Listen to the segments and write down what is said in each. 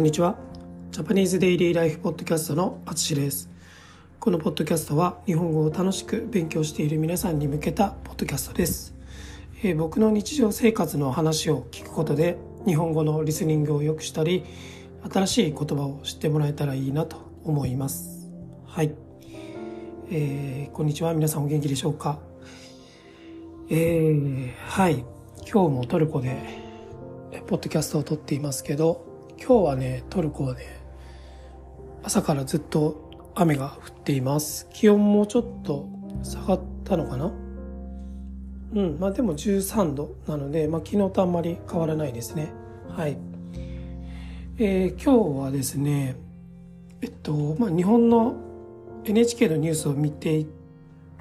こんにちは。ジャパニーズデイリーライフポッドキャストのあつしです。このポッドキャストは日本語を楽しく勉強している皆さんに向けたポッドキャストです。僕の日常生活の話を聞くことで日本語のリスニングを良くしたり、新しい言葉を知ってもらえたらいいなと思います。はい、こんにちは。皆さんお元気でしょうか。はい、今日もトルコでポッドキャストを撮っていますけど、今日はね、トルコはね、朝からずっと雨が降っています。気温もちょっと下がったのかな？まあでも13度なので、昨日とあんまり変わらないですね。はい。今日はですね、日本の NHK のニュースを見てい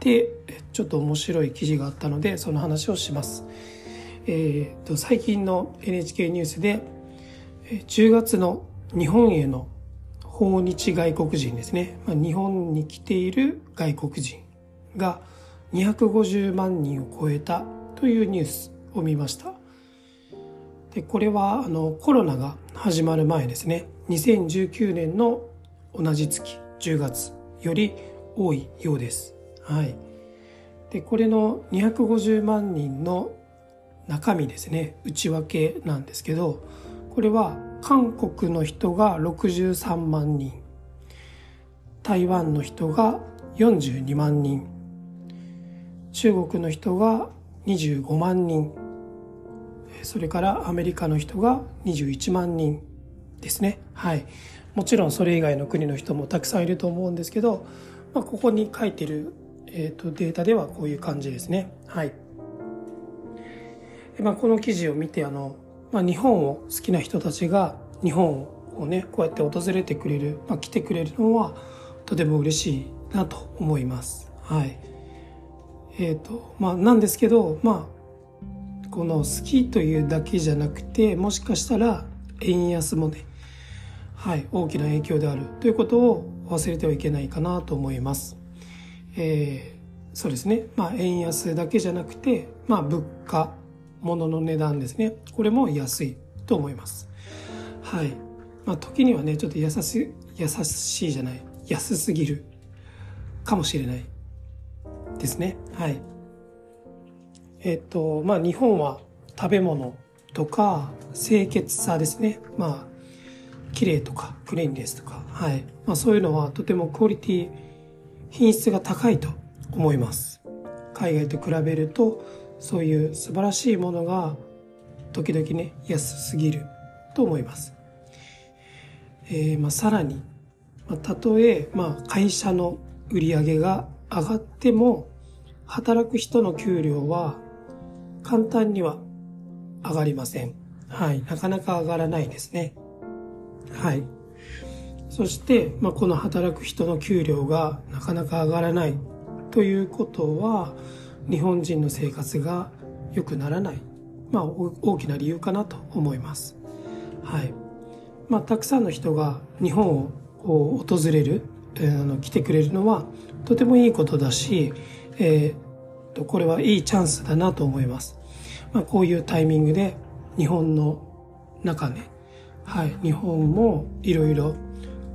て、ちょっと面白い記事があったので、その話をします。最近の NHK ニュースで、10月の日本への訪日外国人ですね。日本に来ている外国人が250万人を超えたというニュースを見ました。で、これはコロナが始まる前ですね。2019年の同じ月、10月より多いようです。はい。で、これの250万人の中身ですね、内訳なんですけど、これは韓国の人が63万人、台湾の人が42万人、中国の人が25万人、それからアメリカの人が21万人ですね。はい。もちろんそれ以外の国の人もたくさんいると思うんですけど、ここに書いてる、データではこういう感じですね。はい。この記事を見て日本を好きな人たちが日本をね、こうやって訪れてくれる、来てくれるのはとても嬉しいなと思います。はい。なんですけど、この好きというだけじゃなくて、もしかしたら円安もね、はい、大きな影響であるということを忘れてはいけないかなと思います。そうですね。円安だけじゃなくて、物価、物の値段ですね。これも安いと思います。はい。時にはね、ちょっと優しいじゃない、安すぎるかもしれないですね。はい。日本は食べ物とか清潔さですね。綺麗とかクリーンですとか、はい。そういうのはとてもクオリティ、品質が高いと思います。海外と比べると、そういう素晴らしいものが時々ね、安すぎると思います。さらに、たとえ会社の売り上げが上がっても、働く人の給料は簡単には上がりません。はい、なかなか上がらないですね。はい。そして、この働く人の給料がなかなか上がらないということは、日本人の生活が良くならない、大きな理由かなと思います。はい。たくさんの人が日本を訪れる、来てくれるのはとてもいいことだし、これはいいチャンスだなと思います。こういうタイミングで日本の中ね、はい、日本もいろいろ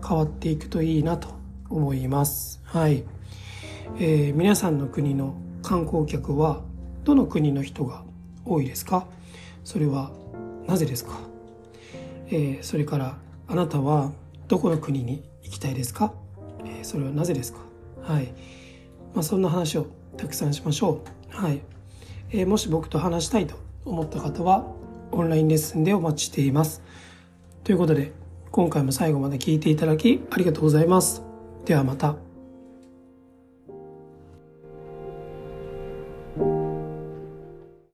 変わっていくといいなと思います。はい。皆さんの国の観光客はどの国の人が多いですか？それはなぜですか？それからあなたはどこの国に行きたいですか？それはなぜですか？はい。そんな話をたくさんしましょう。はい。もし僕と話したいと思った方はオンラインレッスンでお待ちしています。ということで今回も最後まで聞いていただきありがとうございます。ではまた。